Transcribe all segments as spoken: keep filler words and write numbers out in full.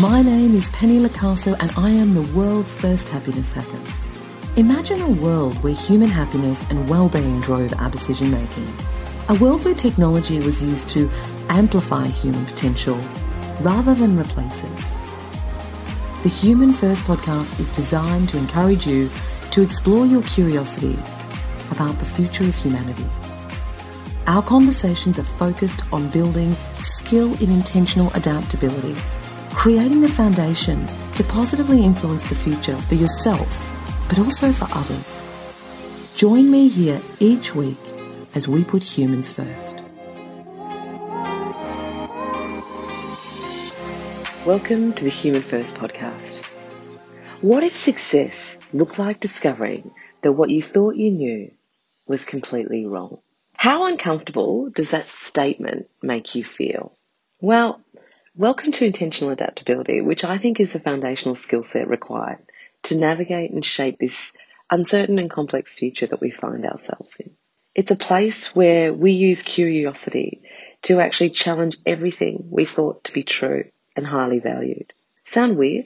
My name is Penny LaCasso and I am the world's first happiness hacker. Imagine a world where human happiness and well-being drove our decision-making. A world where technology was used to amplify human potential rather than replace it. The Human First Podcast is designed to encourage you to explore your curiosity about the future of humanity. Our conversations are focused on building skill in intentional adaptability, creating the foundation to positively influence the future for yourself, but also for others. Join me here each week as we put humans first. Welcome to the Human First Podcast. What if success looked like discovering that what you thought you knew was completely wrong? How uncomfortable does that statement make you feel? Well, welcome to Intentional Adaptability, which I think is the foundational skill set required to navigate and shape this uncertain and complex future that we find ourselves in. It's a place where we use curiosity to actually challenge everything we thought to be true and highly valued. Sound weird?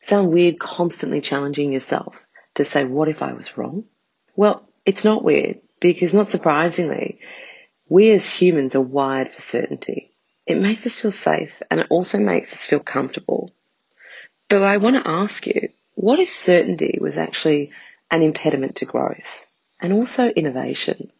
Sound weird constantly challenging yourself to say, what if I was wrong? Well, it's not weird because, not surprisingly, we as humans are wired for certainty. It makes us feel safe and it also makes us feel comfortable. But I want to ask you, what if certainty was actually an impediment to growth and also innovation?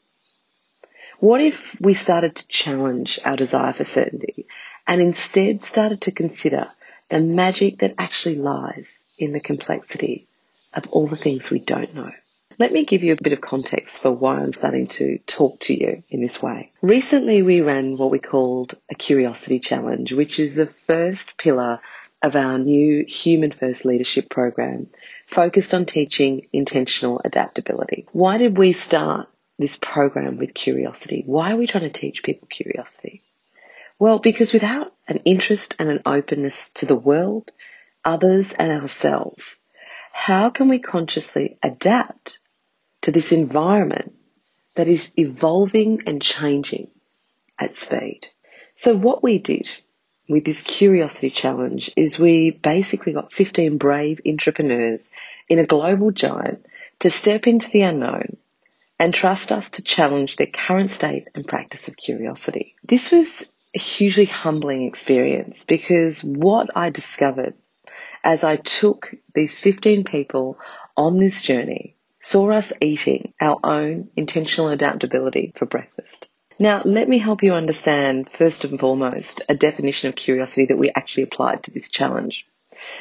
What if we started to challenge our desire for certainty and instead started to consider the magic that actually lies in the complexity of all the things we don't know? Let me give you a bit of context for why I'm starting to talk to you in this way. Recently, we ran what we called a curiosity challenge, which is the first pillar of our new Human First Leadership program, focused on teaching intentional adaptability. Why did we start this program with curiosity? Why are we trying to teach people curiosity? Well, because without an interest and an openness to the world, others and ourselves, how can we consciously adapt to this environment that is evolving and changing at speed? So what we did with this curiosity challenge is we basically got fifteen brave entrepreneurs in a global giant to step into the unknown and trust us to challenge their current state and practice of curiosity. This was a hugely humbling experience because what I discovered as I took these fifteen people on this journey saw us eating our own intentional adaptability for breakfast. Now, let me help you understand, first and foremost, a definition of curiosity that we actually applied to this challenge.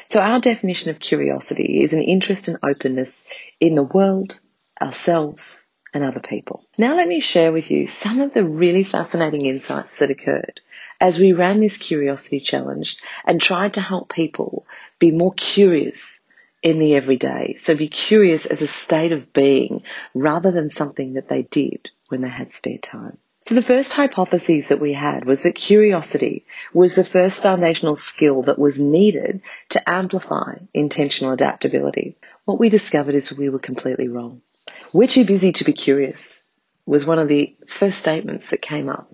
So our definition of curiosity is an interest and openness in the world, ourselves, and other people. Now, let me share with you some of the really fascinating insights that occurred as we ran this curiosity challenge and tried to help people be more curious in the everyday. So be curious as a state of being rather than something that they did when they had spare time. So the first hypothesis that we had was that curiosity was the first foundational skill that was needed to amplify intentional adaptability. What we discovered is we were completely wrong. We're too busy to be curious was one of the first statements that came up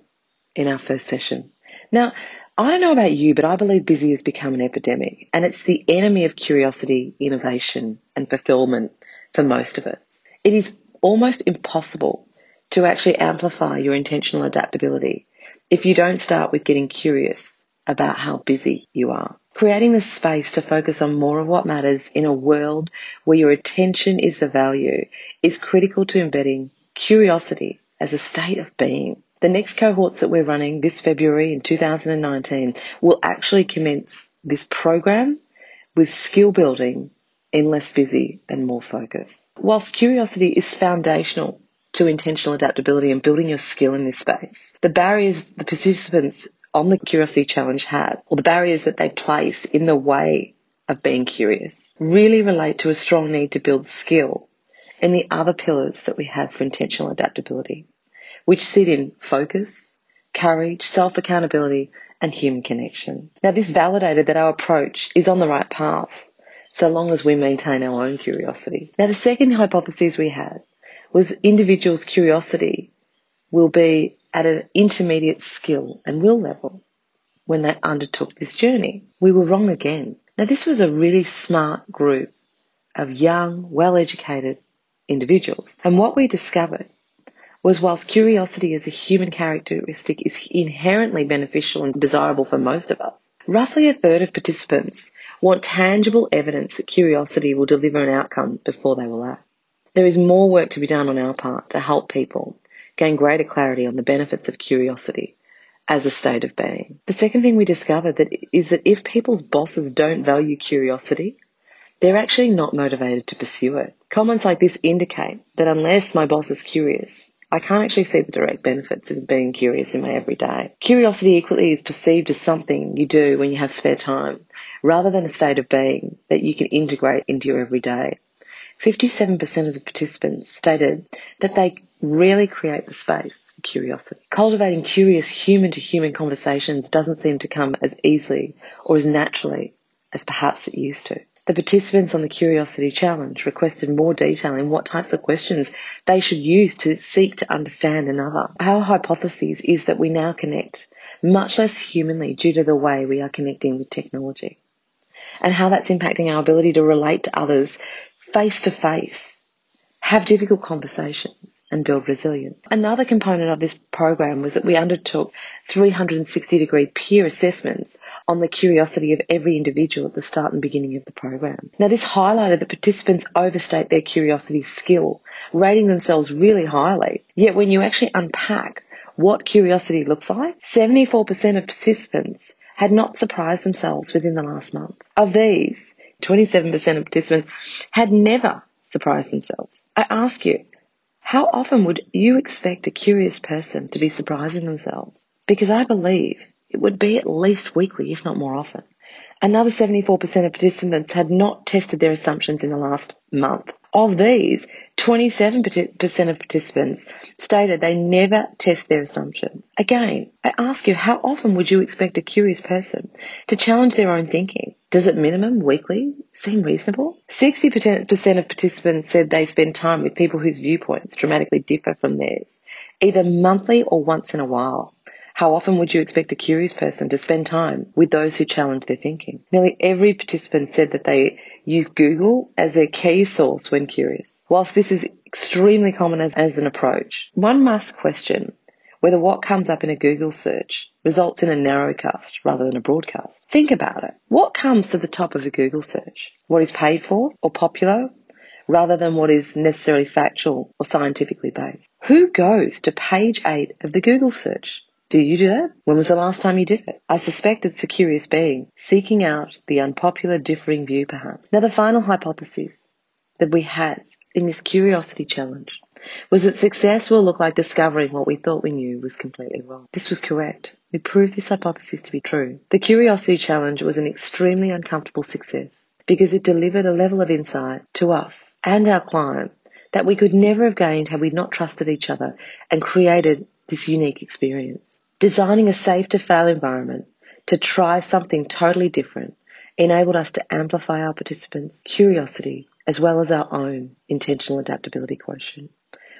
in our first session. Now, I don't know about you, but I believe busy has become an epidemic, and it's the enemy of curiosity, innovation, and fulfillment for most of us. It is almost impossible to actually amplify your intentional adaptability if you don't start with getting curious about how busy you are. Creating the space to focus on more of what matters in a world where your attention is the value is critical to embedding curiosity as a state of being. The next cohorts that we're running this February in two thousand nineteen will actually commence this program with skill building in less busy and more focus. Whilst curiosity is foundational to intentional adaptability and building your skill in this space, the barriers the participants on the Curiosity Challenge had, or the barriers that they place in the way of being curious, really relate to a strong need to build skill in the other pillars that we have for intentional adaptability, which sit in focus, courage, self-accountability, and human connection. Now, this validated that our approach is on the right path, so long as we maintain our own curiosity. Now, the second hypothesis we had was individuals' curiosity will be at an intermediate skill and will level, when they undertook this journey. We were wrong again. Now, this was a really smart group of young, well-educated individuals. And what we discovered was whilst curiosity as a human characteristic is inherently beneficial and desirable for most of us, roughly a third of participants want tangible evidence that curiosity will deliver an outcome before they will act. There is more work to be done on our part to help people gain greater clarity on the benefits of curiosity as a state of being. The second thing we discovered that is that if people's bosses don't value curiosity, they're actually not motivated to pursue it. Comments like this indicate that unless my boss is curious, I can't actually see the direct benefits of being curious in my everyday. Curiosity equally is perceived as something you do when you have spare time, rather than a state of being that you can integrate into your everyday. fifty-seven percent of the participants stated that they really create the space for curiosity. Cultivating curious human-to-human conversations doesn't seem to come as easily or as naturally as perhaps it used to. The participants on the Curiosity Challenge requested more detail in what types of questions they should use to seek to understand another. Our hypothesis is that we now connect much less humanly due to the way we are connecting with technology and how that's impacting our ability to relate to others face-to-face, have difficult conversations and build resilience. Another component of this program was that we undertook three hundred sixty degree peer assessments on the curiosity of every individual at the start and beginning of the program. Now, this highlighted that participants overstate their curiosity skill, rating themselves really highly. Yet when you actually unpack what curiosity looks like, seventy-four percent of participants had not surprised themselves within the last month. Of these, twenty-seven percent of participants had never surprised themselves. I ask you, how often would you expect a curious person to be surprising themselves? Because I believe it would be at least weekly, if not more often. Another seventy-four percent of participants had not tested their assumptions in the last month. Of these, twenty-seven percent of participants stated they never test their assumptions. Again, I ask you, how often would you expect a curious person to challenge their own thinking? Does at minimum weekly seem reasonable? sixty percent of participants said they spend time with people whose viewpoints dramatically differ from theirs, either monthly or once in a while. How often would you expect a curious person to spend time with those who challenge their thinking? Nearly every participant said that they use Google as their key source when curious. Whilst this is extremely common as, as an approach, one must question whether what comes up in a Google search results in a narrowcast rather than a broadcast. Think about it. What comes to the top of a Google search? What is paid for or popular, rather than what is necessarily factual or scientifically based? Who goes to page eight of the Google search? Do you do that? When was the last time you did it? I suspect it's a curious being, seeking out the unpopular, differing view perhaps. Now, the final hypothesis that we had in this curiosity challenge was that success will look like discovering what we thought we knew was completely wrong. This was correct. We proved this hypothesis to be true. The curiosity challenge was an extremely uncomfortable success because it delivered a level of insight to us and our client that we could never have gained had we not trusted each other and created this unique experience. Designing a safe-to-fail environment to try something totally different enabled us to amplify our participants' curiosity as well as our own intentional adaptability quotient.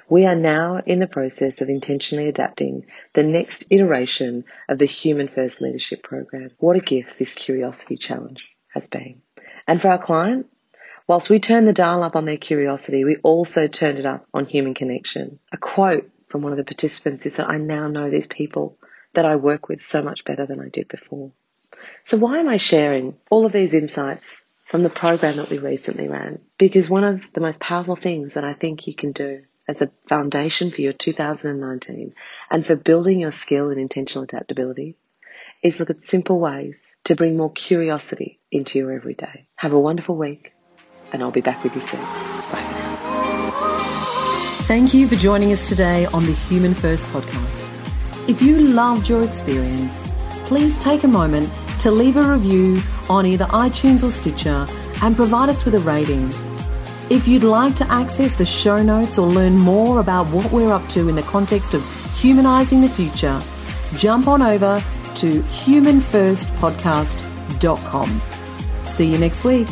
We are now in the process of intentionally adapting the next iteration of the Human First Leadership Program. What a gift this curiosity challenge has been. And for our client, whilst we turned the dial up on their curiosity, we also turned it up on human connection. A quote from one of the participants is that I now know these people that I work with so much better than I did before. So why am I sharing all of these insights from the program that we recently ran? Because one of the most powerful things that I think you can do as a foundation for your two thousand nineteen and for building your skill in intentional adaptability is look at simple ways to bring more curiosity into your everyday. Have a wonderful week, and I'll be back with you soon. Bye. Thank you for joining us today on the Human First Podcast. If you loved your experience, please take a moment to leave a review on either iTunes or Stitcher and provide us with a rating. If you'd like to access the show notes or learn more about what we're up to in the context of humanising the future, jump on over to human first podcast dot com. See you next week.